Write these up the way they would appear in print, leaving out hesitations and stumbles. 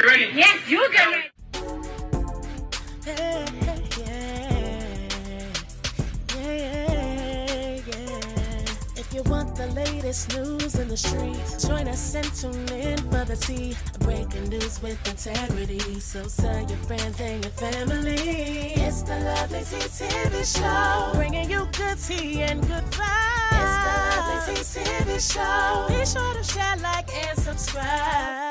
Get ready. Yes, you get ready. If you want the latest news in the streets, join us and tune in for the tea. Breaking news with integrity. So tell your friends and your family. It's the Lovely Tea TV Show, bringing you good tea and good vibes. It's the Lovely Tea TV Show. Be sure to share, like, and subscribe.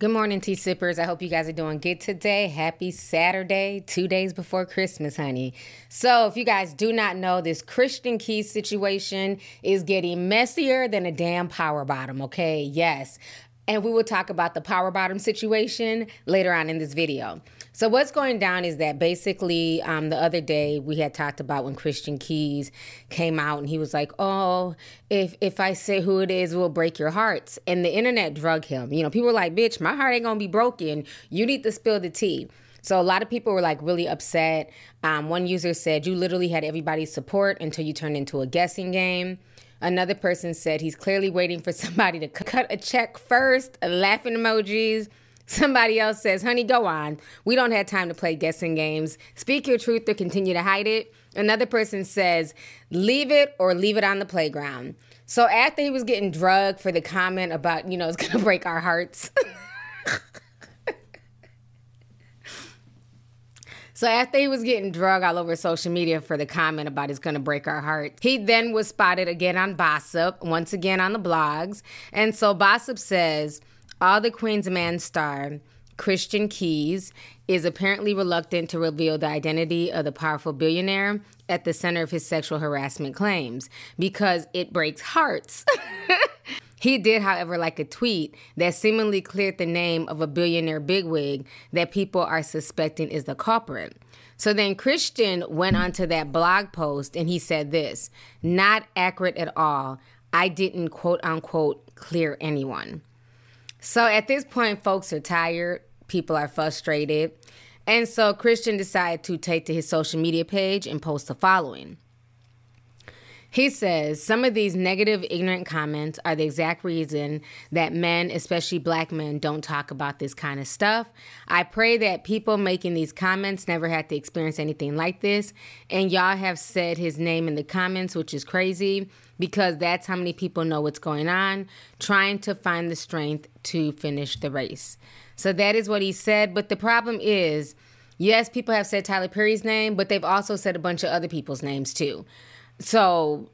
Good morning, tea sippers. I hope you guys are doing good today. Happy Saturday, 2 days before Christmas, honey. So if you guys do not know, this Christian Keys situation is getting messier than a damn power bottom, okay? Yes. And we will talk about the power bottom situation later on in this video. So what's going down is that basically the other day we had talked about when Christian Keys came out and he was like, oh, if I say who it is, we'll break your hearts. And the internet drug him. You know, people were like, bitch, my heart ain't gonna be broken. You need to spill the tea. So a lot of people were like really upset. One user said, you literally had everybody's support until you turned into a guessing game. Another person said he's clearly waiting for somebody to cut a check first, laughing emojis. Somebody else says, honey, go on. We don't have time to play guessing games. Speak your truth or continue to hide it. Another person says, leave it or leave it on the playground. So after he was getting drugged for the comment about, you know, it's going to break our hearts. So after he was getting drugged all over social media for the comment about it's going to break our heart, he then was spotted again on Bossip, once again on the blogs. And so Bossip says, All the Queen's Men star, Christian Keys, is apparently reluctant to reveal the identity of the powerful billionaire at the center of his sexual harassment claims because it breaks hearts. He did, however, like a tweet that seemingly cleared the name of a billionaire bigwig that people are suspecting is the culprit. So then Christian went onto that blog post and he said this, not accurate at all. I didn't quote unquote clear anyone. So at this point, folks are tired. People are frustrated. And so Christian decided to take to his social media page and post the following. He says, some of these negative, ignorant comments are the exact reason that men, especially black men, don't talk about this kind of stuff. I pray that people making these comments never had to experience anything like this. And y'all have said his name in the comments, which is crazy because that's how many people know what's going on, trying to find the strength to finish the race. So that is what he said. But the problem is, yes, people have said Tyler Perry's name, but they've also said a bunch of other people's names too. So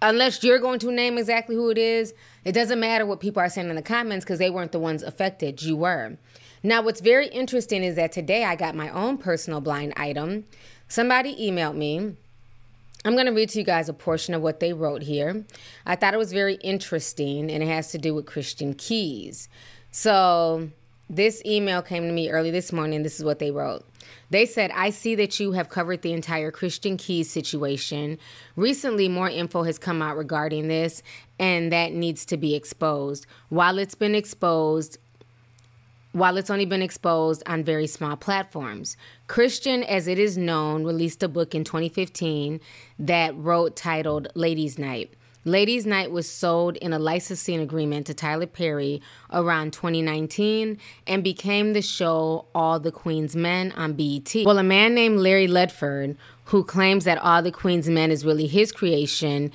unless you're going to name exactly who it is, it doesn't matter what people are saying in the comments because they weren't the ones affected. You were. Now, what's very interesting is that today I got my own personal blind item. Somebody emailed me. I'm going to read to you guys a portion of what they wrote here. I thought it was very interesting, and it has to do with Christian Keys. So this email came to me early this morning. This is what they wrote. They said, I see that you have covered the entire Christian Keys situation. Recently, more info has come out regarding this, and that needs to be exposed. While it's only been exposed on very small platforms. Christian, as it is known, released a book in 2015 that wrote titled Ladies Night. Ladies Night was sold in a licensing agreement to Tyler Perry around 2019 and became the show All the Queen's Men on BET. Well, a man named Larry Ledford, who claims that All the Queen's Men is really his creation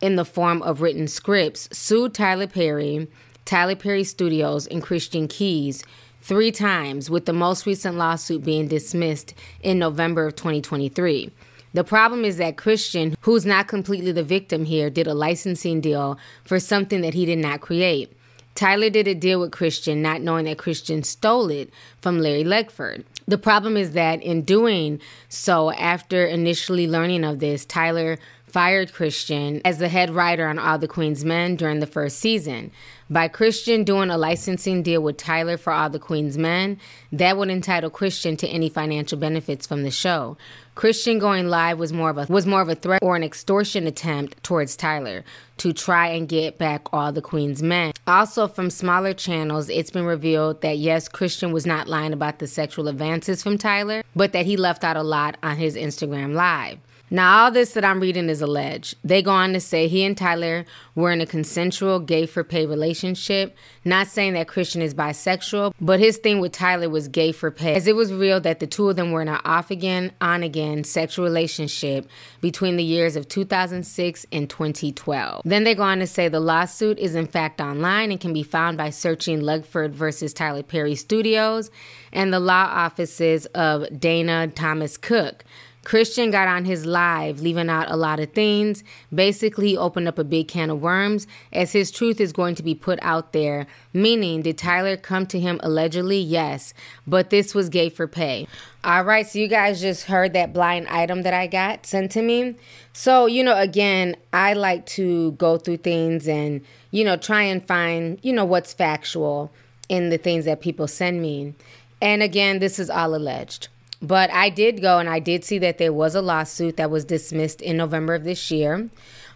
in the form of written scripts, sued Tyler Perry, Tyler Perry Studios, and Christian Keys 3 times, with the most recent lawsuit being dismissed in November of 2023. The problem is that Christian, who's not completely the victim here, did a licensing deal for something that he did not create. Tyler did a deal with Christian, not knowing that Christian stole it from Larry Ledford. The problem is that in doing so, after initially learning of this, Tyler fired Christian as the head writer on All the Queen's Men during the first season. By Christian doing a licensing deal with Tyler for All the Queen's Men, that would entitle Christian to any financial benefits from the show. Christian going live was more of a threat or an extortion attempt towards Tyler to try and get back All the Queen's Men. Also from smaller channels, it's been revealed that yes, Christian was not lying about the sexual advances from Tyler, but that he left out a lot on his Instagram Live. Now, all this that I'm reading is alleged. They go on to say he and Tyler were in a consensual gay-for-pay relationship, not saying that Christian is bisexual, but his thing with Tyler was gay-for-pay, as it was revealed that the two of them were in an off-again, on-again sexual relationship between the years of 2006 and 2012. Then they go on to say the lawsuit is in fact online and can be found by searching Ledford versus Tyler Perry Studios and the law offices of Dana Thomas Cook. Christian got on his live, leaving out a lot of things. Basically, he opened up a big can of worms, as his truth is going to be put out there. Meaning, did Tyler come to him allegedly? Yes, but this was gay for pay. All right, so you guys just heard that blind item that I got sent to me. So, you know, again, I like to go through things and, you know, try and find, you know, what's factual in the things that people send me. And again, this is all alleged. But I did go and I did see that there was a lawsuit that was dismissed in November of this year.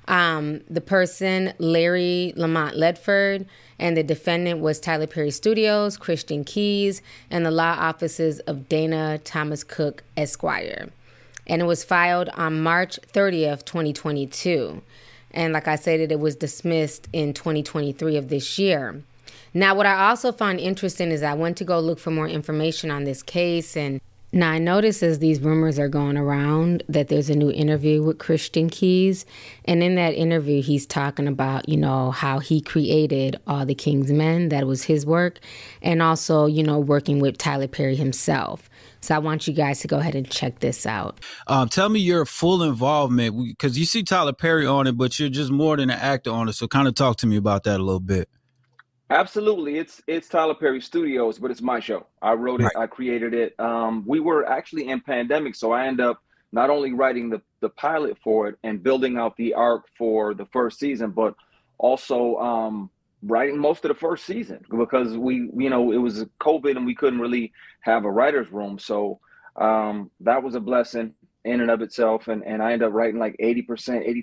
The person, Larry Ledford, and the defendant was Tyler Perry Studios, Christian Keys, and the law offices of Dana Thomas Cook, Esquire. And it was filed on March 30th, 2022. And like I said, it was dismissed in 2023 of this year. Now, what I also found interesting is I went to go look for more information on this case, and now, I notice as these rumors are going around that there's a new interview with Christian Keys. And in that interview, he's talking about, you know, how he created All the Queen's Men. That was his work. And also, you know, working with Tyler Perry himself. So I want you guys to go ahead and check this out. Tell me your full involvement, because you see Tyler Perry on it, but you're just more than an actor on it. So kind of talk to me about that a little bit. Absolutely. It's Tyler Perry Studios, but it's my show. I wrote it. Right. I created it. We were actually in pandemic, so I end up not only writing the pilot for it and building out the arc for the first season, but also writing most of the first season because we, you know, it was COVID and we couldn't really have a writer's room. So that was a blessing in and of itself. And I ended up writing like 80%,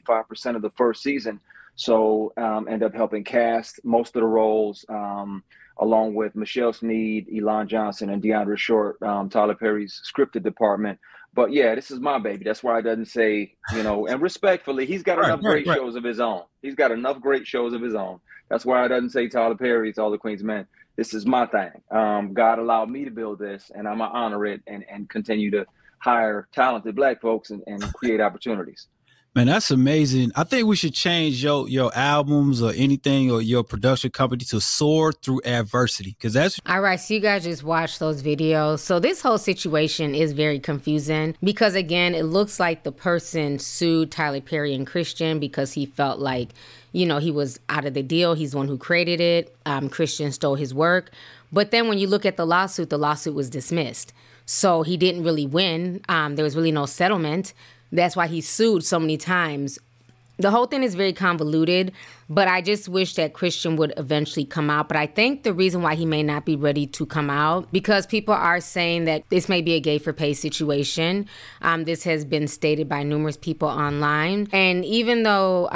85% of the first season. So end up helping cast most of the roles along with Michelle Sneed, Elon Johnson, and DeAndre Short, Tyler Perry's scripted department. But yeah, this is my baby. That's why I doesn't say, you know, and respectfully, he's got enough great shows of his own. He's got enough great shows of his own. That's why I doesn't say Tyler Perry's All the Queen's Men. This is my thing. God allowed me to build this, and I'm going to honor it and continue to hire talented Black folks and create opportunities. Man, that's amazing. I think we should change your albums or anything or your production company to Soar Through Adversity. Because that's all right. So you guys just watch those videos. So this whole situation is very confusing because, again, it looks like the person sued Tyler Perry and Christian because he felt like, you know, he was out of the deal. He's the one who created it. Christian stole his work. But then when you look at the lawsuit was dismissed. So he didn't really win. There was really no settlement. That's why he sued so many times. The whole thing is very convoluted, but I just wish that Christian would eventually come out. But I think the reason why he may not be ready to come out, because people are saying that this may be a gay-for-pay situation. This has been stated by numerous people online. And even though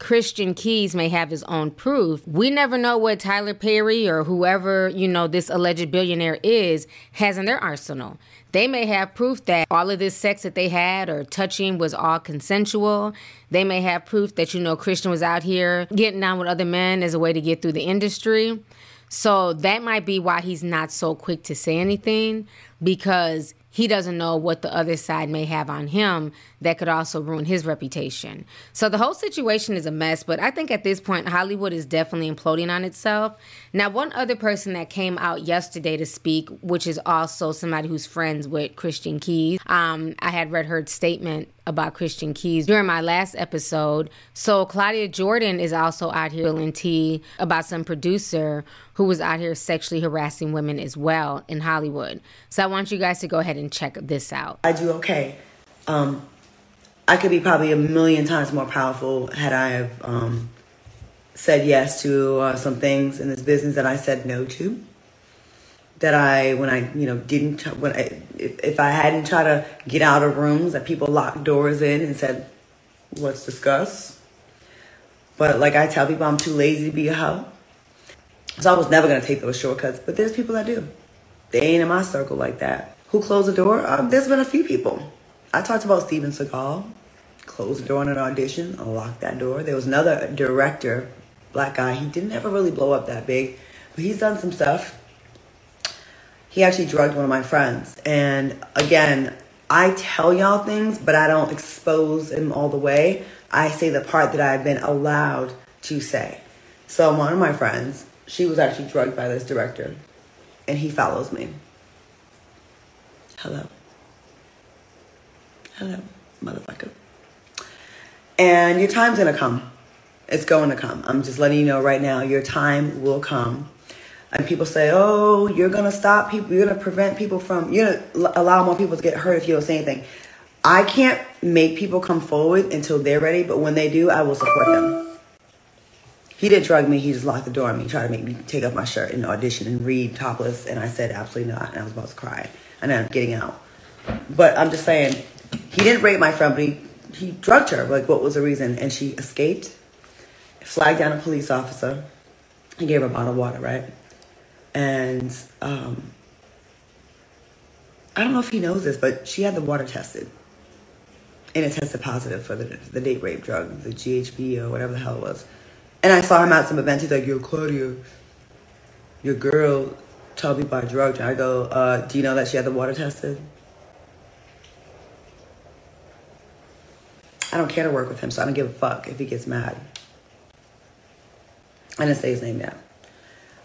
Christian Keys may have his own proof, we never know what Tyler Perry or whoever, you know, this alleged billionaire is, has in their arsenal. They may have proof that all of this sex that they had or touching was all consensual. They may have proof that, you know, Christian was out here getting down with other men as a way to get through the industry. So that might be why he's not so quick to say anything, because he doesn't know what the other side may have on him that could also ruin his reputation. So the whole situation is a mess, but I think at this point, Hollywood is definitely imploding on itself. Now, one other person that came out yesterday to speak, which is also somebody who's friends with Christian Keys. I had read her statement about Christian Keys during my last episode. So Claudia Jordan is also out here spilling tea about some producer who was out here sexually harassing women as well in Hollywood. So I want you guys to go ahead and check this out. I do okay. I could be probably a million times more powerful had I said yes to some things in this business that I said no to. That I, when I, you know, didn't, when I, if I hadn't tried to get out of rooms that people locked doors in and said, let's discuss. But like I tell people, I'm too lazy to be a hoe. So I was never going to take those shortcuts, but there's people that do. They ain't in my circle like that. Who closed the door? There's been a few people I talked about Steven Seagal. Closed the door on an audition, unlocked that door. There was another director, black guy. He didn't ever really blow up that big, but he's done some stuff. He actually drugged one of my friends. And again, I tell y'all things, but I don't expose them all the way. I say the part that I've been allowed to say. So one of my friends, she was actually drugged by this director, and he follows me. Hello. Hello, motherfucker. And your time's gonna come. It's going to come. I'm just letting you know right now, your time will come. And people say, oh, you're gonna stop people, you're gonna prevent people from, you're gonna allow more people to get hurt if you don't say anything. I can't make people come forward until they're ready, but when they do, I will support them. He didn't drug me, he just locked the door on me, tried to make me take off my shirt and audition and read topless, and I said absolutely not, and I was about to cry. And I'm getting out. But I'm just saying, he didn't rape my friend, but he drugged her. Like, what was the reason? And she escaped, flagged down a police officer, and gave her a bottle of water, right? And I don't know if he knows this, but she had the water tested. And it tested positive for the date rape drug, the GHB or whatever the hell it was. And I saw him at some event. He's like, yo, Claudia, your girl told me by drugs. And I go, do you know that she had the water tested? I don't care to work with him, so I don't give a fuck if he gets mad. I didn't say his name now.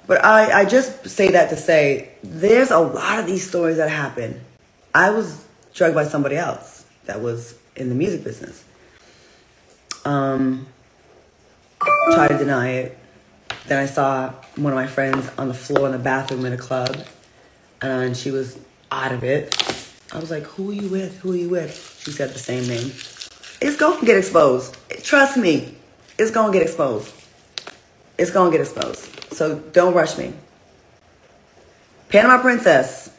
But I just say that to say, there's a lot of these stories that happen. I was drugged by somebody else that was in the music business. Tried to deny it. Then I saw one of my friends on the floor in the bathroom in a club. And she was out of it. I was like, who are you with? Who are you with? She said the same name. It's going to get exposed. Trust me. It's going to get exposed. It's going to get exposed. So don't rush me. Panama Princess.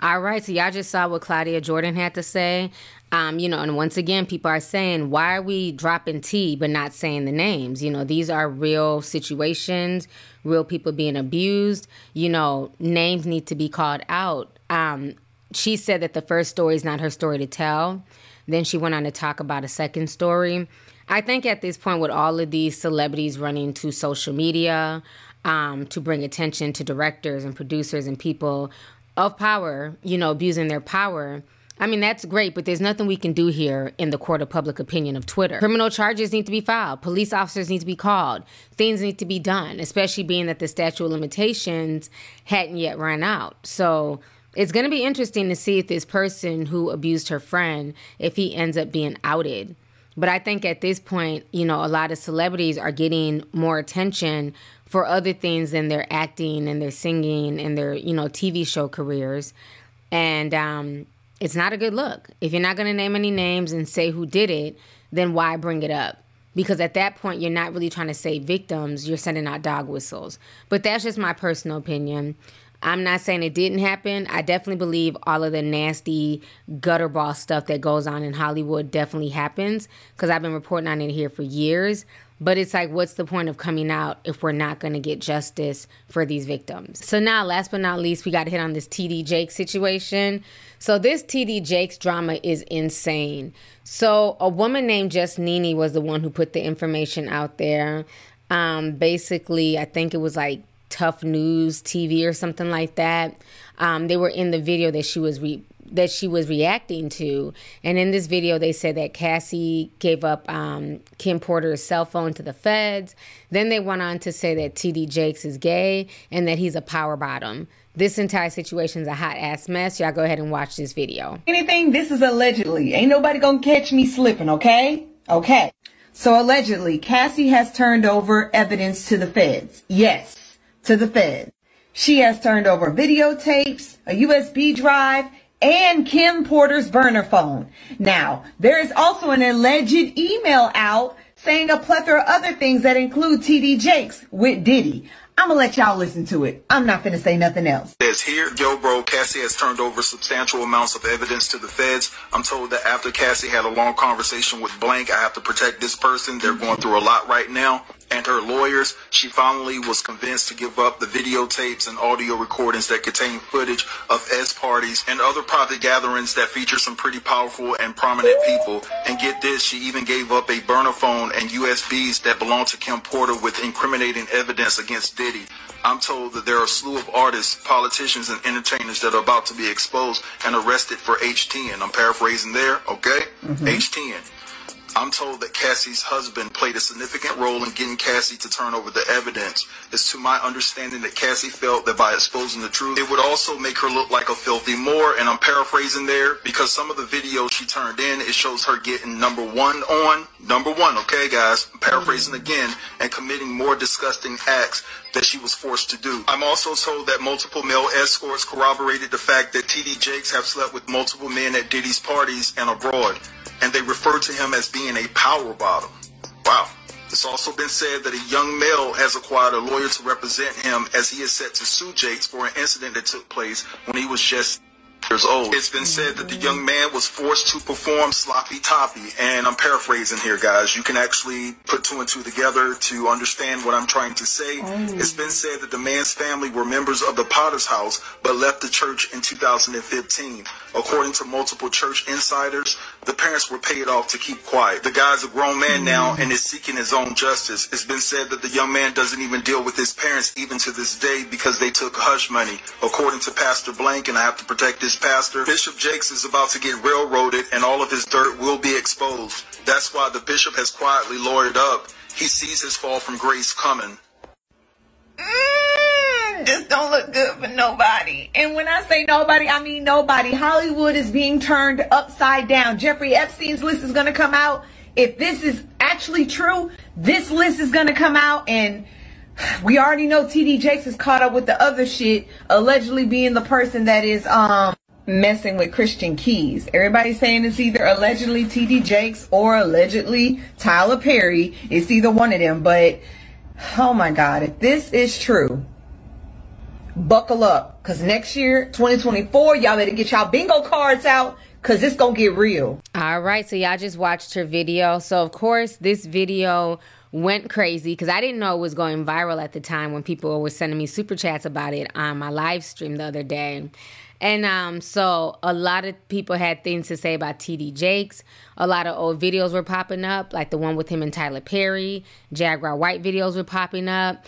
All right. So y'all just saw what Claudia Jordan had to say. You know, and once again, people are saying, why are we dropping T but not saying the names? You know, these are real situations, real people being abused. You know, names need to be called out. She said that the first story is not her story to tell. Then she went on to talk about a second story. I think at this point, with all of these celebrities running to social media to bring attention to directors and producers and people of power, you know, abusing their power, I mean, that's great, but there's nothing we can do here in the court of public opinion of Twitter. Criminal charges need to be filed. Police officers need to be called. Things need to be done, especially being that the statute of limitations hadn't yet run out. So it's going to be interesting to see if this person who abused her friend, if he ends up being outed. But I think at this point, you know, a lot of celebrities are getting more attention for other things than their acting and their singing and their, you know, TV show careers. And it's not a good look. If you're not going to name any names and say who did it, then why bring it up? Because at that point, you're not really trying to save victims. You're sending out dog whistles. But that's just my personal opinion. I'm not saying it didn't happen. I definitely believe all of the nasty gutterball stuff that goes on in Hollywood definitely happens, because I've been reporting on it here for years. But it's like, what's the point of coming out if we're not going to get justice for these victims? So now, last but not least, we got to hit on this T.D. Jakes situation. So this T.D. Jakes drama is insane. So a woman named Jess Nini was the one who put the information out there. Basically, I think it was like Tough News TV or something like that. They were in the video that she was reacting to, and in this video they said that Cassie gave up Kim Porter's cell phone to the feds. Then they went on to say that T.D. Jakes is gay and that he's a power bottom. This entire situation is a hot ass mess. Y'all go ahead and watch this video. Anything, this is allegedly. Ain't nobody gonna catch me slipping, okay? Okay. So allegedly, Cassie has turned over evidence to the feds. Yes. To the Fed. She has turned over videotapes, a USB drive, and Kim Porter's burner phone. Now, there is also an alleged email out saying a plethora of other things that include T.D. Jakes with Diddy. I'm gonna let y'all listen to it. I'm not gonna say nothing else. Says here, yo bro, Cassie has turned over substantial amounts of evidence to the feds. I'm told that after Cassie had a long conversation with blank, I have to protect this person. They're going through a lot right now. and her lawyers, she finally was convinced to give up the videotapes and audio recordings that contain footage of S parties and other private gatherings that feature some pretty powerful and prominent people. And get this, she even gave up a burner phone and USBs that belonged to Kim Porter with incriminating evidence against Diddy. I'm told that there are a slew of artists, politicians, and entertainers that are about to be exposed and arrested for H10. I'm paraphrasing there, okay? Mm-hmm. H10. I'm told that Cassie's husband played a significant role in getting Cassie to turn over the evidence. It's to my understanding that Cassie felt that by exposing the truth, it would also make her look like a filthy Moor, and I'm paraphrasing there, because some of the videos she turned in, it shows her getting number one, okay guys, I'm paraphrasing again, and committing more disgusting acts that she was forced to do. I'm also told that multiple male escorts corroborated the fact that T.D. Jakes have slept with multiple men at Diddy's parties and abroad, and they refer to him as being a power bottom. Wow. It's also been said that a young male has acquired a lawyer to represent him, as he is set to sue Jakes for an incident that took place when he was just years old. It's been said that the young man was forced to perform sloppy toppy, and I'm paraphrasing here, guys. You can actually put two and two together to understand what I'm trying to say. It's been said that the man's family were members of the Potter's House, but left the church in 2015. According to multiple church insiders, the parents were paid off to keep quiet. The guy's a grown man now and is seeking his own justice. It's been said that the young man doesn't even deal with his parents even to this day because they took hush money. According to Pastor Blank, and I have to protect this pastor, Bishop Jakes is about to get railroaded and all of his dirt will be exposed. That's why the bishop has quietly lawyered up. He sees his fall from grace coming. Just don't look good for nobody. And when I say nobody, I mean nobody. Hollywood is being turned upside down. Jeffrey Epstein's list is going to come out. If this is actually true, this list is going to come out. And we already know T.D. Jakes is caught up with the other shit, allegedly being the person that is messing with Christian Keys. Everybody's saying it's either allegedly T.D. Jakes or allegedly Tyler Perry. It's either one of them. But, oh my God, if this is true, buckle up, because next year, 2024, y'all better get y'all bingo cards out, because it's going to get real. All right, so y'all just watched her video. So, of course, this video went crazy, because I didn't know it was going viral at the time when people were sending me super chats about it on my live stream the other day. And so a lot of people had things to say about T.D. Jakes. A lot of old videos were popping up, like the one with him and Tyler Perry. Jaguar White videos were popping up.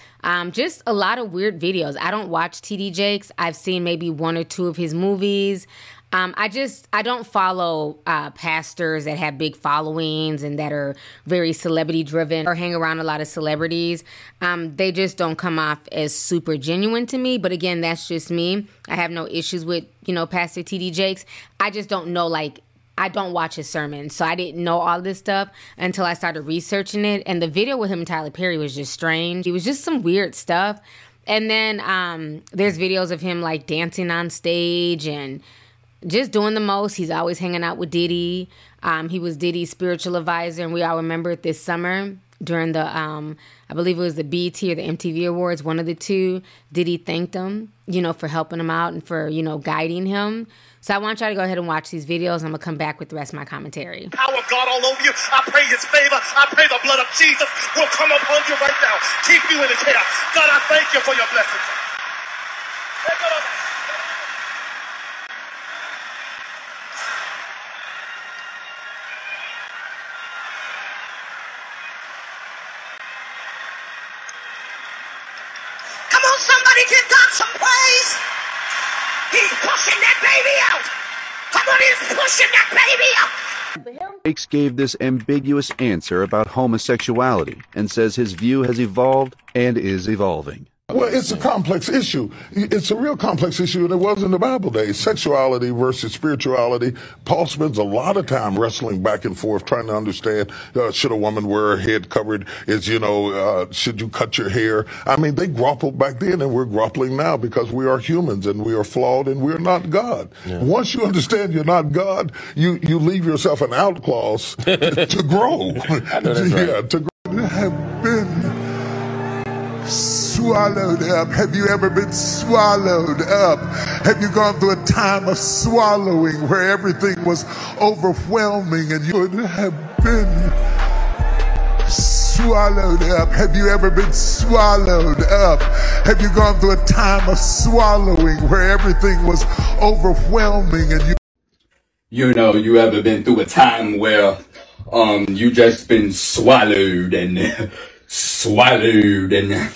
Just a lot of weird videos. I don't watch T.D. Jakes. I've seen maybe one or two of his movies. I don't follow pastors that have big followings and that are very celebrity driven or hang around a lot of celebrities. They just don't come off as super genuine to me. But again, that's just me. I have no issues with, you know, Pastor T.D. Jakes. I just don't know, like, I don't watch his sermons, so I didn't know all this stuff until I started researching it. And the video with him and Tyler Perry was just strange. It was just some weird stuff. And then there's videos of him, like, dancing on stage and just doing the most. He's always hanging out with Diddy. He was Diddy's spiritual advisor, and we all remember it this summer during the, I believe it was the BET or the MTV Awards, one of the two. Diddy thanked him, you know, for helping him out and for, you know, guiding him. So I want y'all to go ahead and watch these videos. I'm going to come back with the rest of my commentary. Power of God all over you. I pray his favor. I pray the blood of Jesus will come upon you right now. Keep you in his care. God, I thank you for your blessings. Give God some praise. He's pushing that baby out. Come on, he's pushing that baby out. Jakes gave this ambiguous answer about homosexuality and says his view has evolved and is evolving. Well, it's a complex issue. It's a real complex issue, and it was in the Bible days. Sexuality versus spirituality. Paul spends a lot of time wrestling back and forth, trying to understand, should a woman wear her head covered? Is, you know, should you cut your hair? I mean, they grappled back then, and we're grappling now because we are humans, and we are flawed, and we're not God. Yeah. Once you understand you're not God, you leave yourself an out clause to grow. I know that's right. Yeah, to grow. I have been swallowed up. Have you ever been swallowed up? Have you gone through a time of swallowing where everything was overwhelming and you have been swallowed swallowed up? Have you ever been swallowed up? Have you gone through a time of swallowing where everything was overwhelming and you know, you ever been through a time where you just been swallowed and swallowed and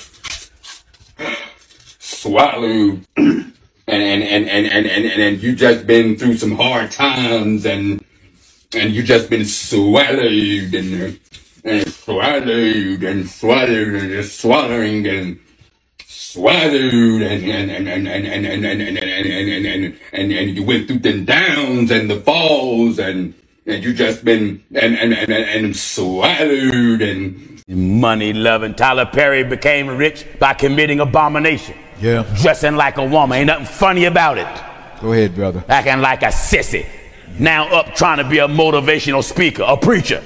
swallowed and you just been through some hard times and you just been swallowed and swallowed and swallowed and just swallowing and swallowed and you went through the downs and the falls and you just been and swallowed and money loving Tyler Perry became rich by committing abomination. Yeah. Dressing like a woman. Ain't nothing funny about it. Go ahead, brother. Acting like a sissy. Now up trying to be a motivational speaker, a preacher.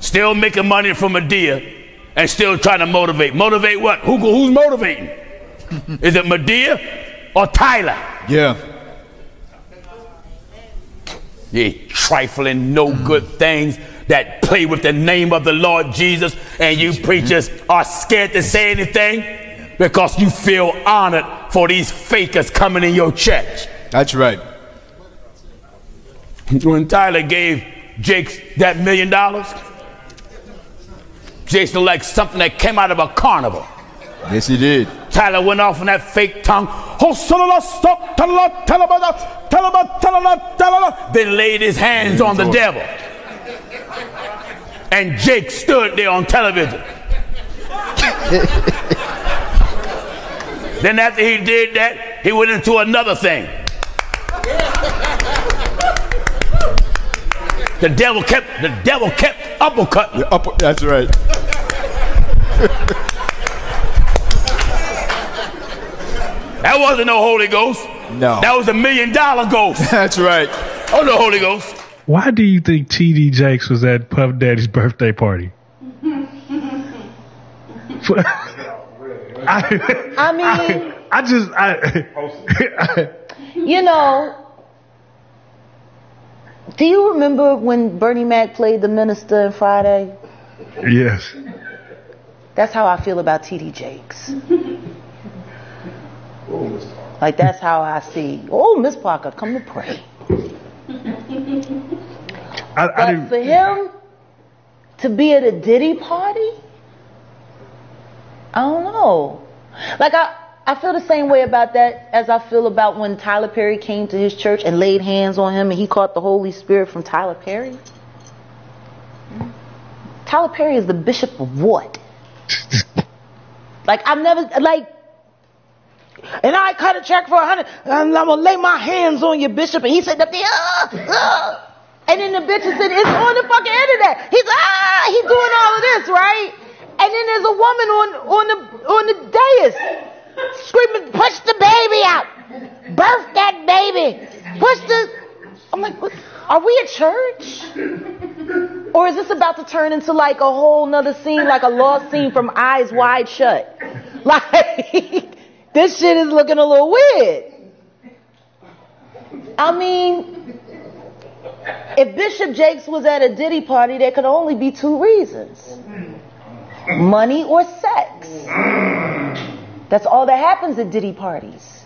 Still making money from Madea and still trying to motivate. Motivate what? Who's motivating? Is it Madea or Tyler? Yeah. Ye trifling no good things that play with the name of the Lord Jesus, and you preachers are scared to say anything because you feel honored for these fakers coming in your church. That's right. When Tyler gave Jakes that $1 million, Jakes looked like something that came out of a carnival. Yes, he did. Tyler went off on that fake tongue. Then laid his hands on the devil. And Jake stood there on television. Then after he did that, he went into another thing. The devil kept uppercutting. That's right. That wasn't no Holy Ghost. No. That was $1 million ghost. That's right. Oh, no Holy Ghost. Why do you think T.D. Jakes was at Puff Daddy's birthday party? I mean, I just, you know. Do you remember when Bernie Mac played the minister in Friday? Yes. That's how I feel about T.D. Jakes. Like, that's how I see. Oh, Miss Parker, come to pray. But for him to be at a Diddy party, I don't know. Like, I feel the same way about that as I feel about when Tyler Perry came to his church and laid hands on him and he caught the Holy Spirit from Tyler Perry. Tyler Perry is the bishop of what? Like, I've never, like, and I cut a check for $100 and I'm going to lay my hands on your bishop. And he said, and then the bitch said, it's on the fucking internet. He's like, he's doing all of this, right? And then there's a woman on the dais screaming, push the baby out. Birth that baby. Push the... I'm like, what? Are we at church? Or is this about to turn into like a whole nother scene, like a lost scene from Eyes Wide Shut? Like... This shit is looking a little weird. I mean, if Bishop Jakes was at a Diddy party, there could only be two reasons. Money or sex. That's all that happens at Diddy parties.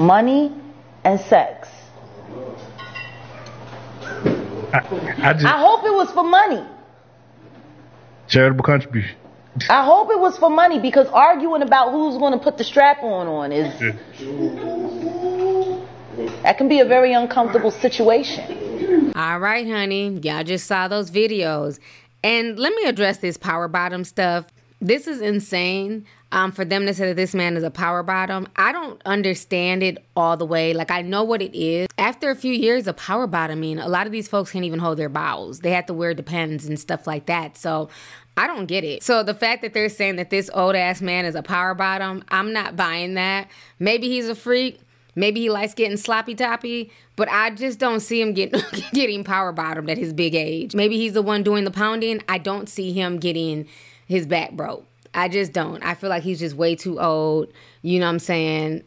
Money and sex. I hope it was for money. Charitable contribution. I hope it was for money, because arguing about who's going to put the strap on is... That can be a very uncomfortable situation. All right, honey. Y'all just saw those videos. And let me address this power bottom stuff. This is insane for them to say that this man is a power bottom. I don't understand it all the way. Like, I know what it is. After a few years of power bottoming, a lot of these folks can't even hold their bowels. They have to wear Depends and stuff like that. So... I don't get it. So the fact that they're saying that this old ass man is a power bottom, I'm not buying that. Maybe he's a freak. Maybe he likes getting sloppy toppy, but I just don't see him getting power bottomed at his big age. Maybe he's the one doing the pounding. I don't see him getting his back broke. I just don't. I feel like he's just way too old. You know what I'm saying?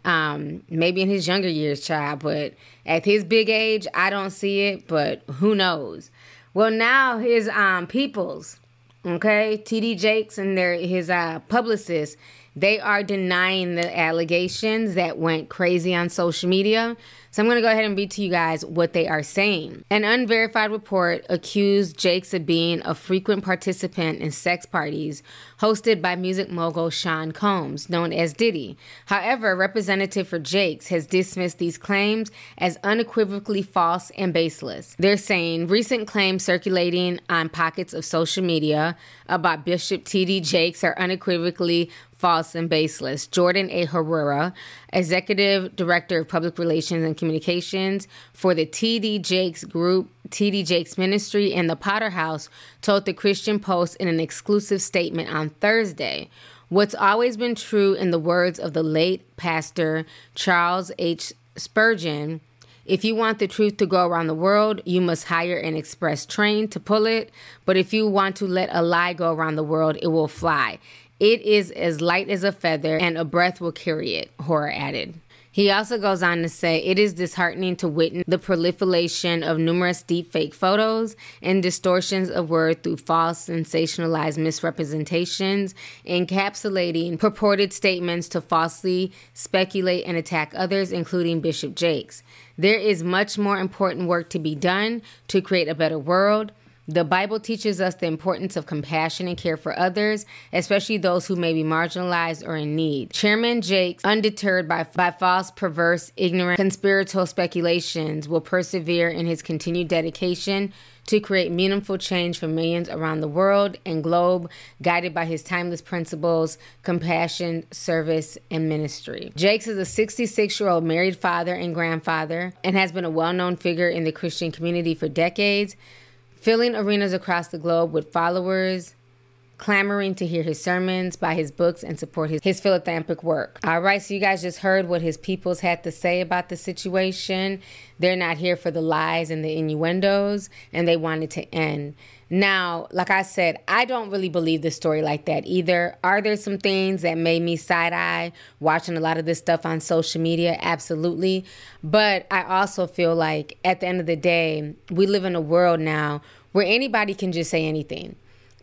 Maybe in his younger years, child, but at his big age, I don't see it, but who knows? Well, now his peoples Okay, T.D. Jakes and his publicist, they are denying the allegations that went crazy on social media. So I'm going to go ahead and read to you guys what they are saying. An unverified report accused Jakes of being a frequent participant in sex parties hosted by music mogul Sean Combs, known as Diddy. However, a representative for Jakes has dismissed these claims as unequivocally false and baseless. They're saying recent claims circulating on pockets of social media about Bishop T.D. Jakes are unequivocally false and baseless. Jordan A. Herrera, Executive Director of Public Relations and Communications for the T.D. Jakes Group, T.D. Jakes Ministry, and the Potter's House, told the Christian Post in an exclusive statement on Thursday, "What's always been true, in the words of the late pastor Charles H. Spurgeon, if you want the truth to go around the world, you must hire an express train to pull it. But if you want to let a lie go around the world, it will fly. It is as light as a feather, and a breath will carry it," Horror added. He also goes on to say, "It is disheartening to witness the proliferation of numerous deepfake photos and distortions of word through false, sensationalized misrepresentations, encapsulating purported statements to falsely speculate and attack others, including Bishop Jakes. There is much more important work to be done to create a better world. The Bible teaches us the importance of compassion and care for others, especially those who may be marginalized or in need." Chairman Jakes, undeterred by false, perverse, ignorant, conspiratorial speculations, will persevere in his continued dedication to create meaningful change for millions around the world and globe, guided by his timeless principles, compassion, service, and ministry. Jakes is a 66-year-old married father and grandfather, and has been a well-known figure in the Christian community for decades, filling arenas across the globe with followers clamoring to hear his sermons, buy his books, and support his philanthropic work. All right, so you guys just heard what his peoples had to say about the situation. They're not here for the lies and the innuendos, and they wanted to end. Now, like I said, I don't really believe this story like that either. Are there some things that made me side-eye watching a lot of this stuff on social media? Absolutely. But I also feel like at the end of the day, we live in a world now where anybody can just say anything.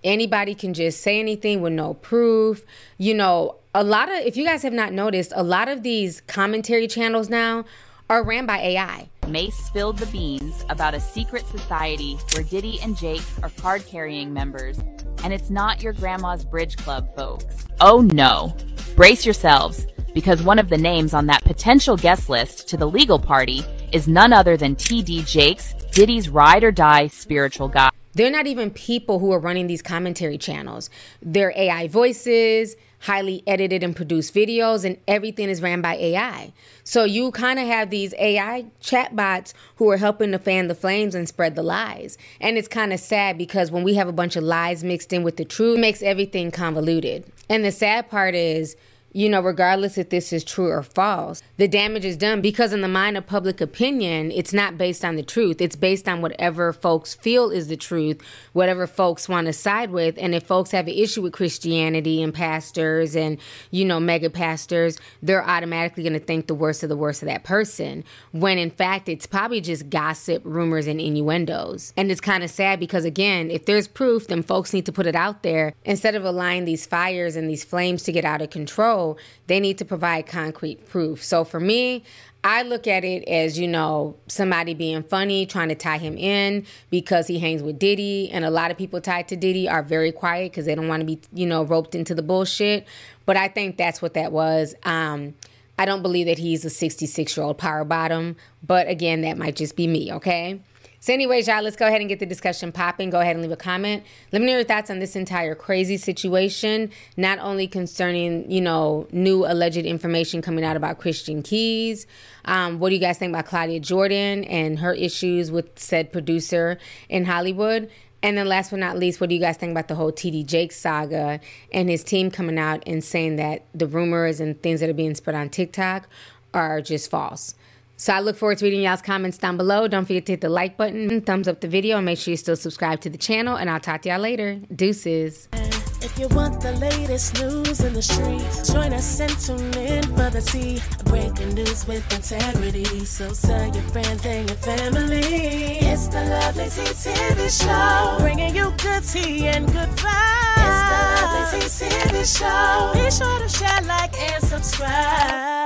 Anybody can just say anything with no proof. You know, if you guys have not noticed, a lot of these commentary channels now are ran by AI. Mace spilled the beans about a secret society where Diddy and Jakes are card-carrying members, and it's not your grandma's bridge club, folks. Oh no. Brace yourselves, because one of the names on that potential guest list to the legal party is none other than T.D. Jakes, Diddy's ride-or-die spiritual guy. They're not even people who are running these commentary channels. They're AI voices, highly edited and produced videos, and everything is ran by AI. So you kind of have these AI chatbots who are helping to fan the flames and spread the lies. And it's kind of sad, because when we have a bunch of lies mixed in with the truth, it makes everything convoluted. And the sad part is, you know, regardless if this is true or false, the damage is done, because in the mind of public opinion, it's not based on the truth. It's based on whatever folks feel is the truth, whatever folks want to side with. And if folks have an issue with Christianity and pastors and, you know, mega pastors, they're automatically going to think the worst of that person, when in fact, it's probably just gossip, rumors, and innuendos. And it's kind of sad, because again, if there's proof, then folks need to put it out there. Instead of allowing these fires and these flames to get out of control, they need to provide concrete proof. So for me, I look at it as, you know, somebody being funny, trying to tie him in because he hangs with Diddy. And a lot of people tied to Diddy are very quiet because they don't want to be, you know, roped into the bullshit. But I think that's what that was. I don't believe that he's a 66-year-old power bottom. But again, that might just be me, okay? So anyways, y'all, let's go ahead and get the discussion popping. Go ahead and leave a comment. Let me know your thoughts on this entire crazy situation, not only concerning, you know, new alleged information coming out about Christian Keys. What do you guys think about Claudia Jordan and her issues with said producer in Hollywood? And then last but not least, what do you guys think about the whole T.D. Jakes saga and his team coming out and saying that the rumors and things that are being spread on TikTok are just false? So I look forward to reading y'all's comments down below. Don't forget to hit the like button, thumbs up the video, and make sure you still subscribe to the channel. And I'll talk to y'all later. Deuces. If you want the latest news in the streets, join us and tune in for the tea. Breaking news with integrity. So tell your friends and your family. It's the Lovely Tea TV Show, bringing you good tea and good vibes. It's the Lovely Tea TV Show. Be sure to share, like, and subscribe.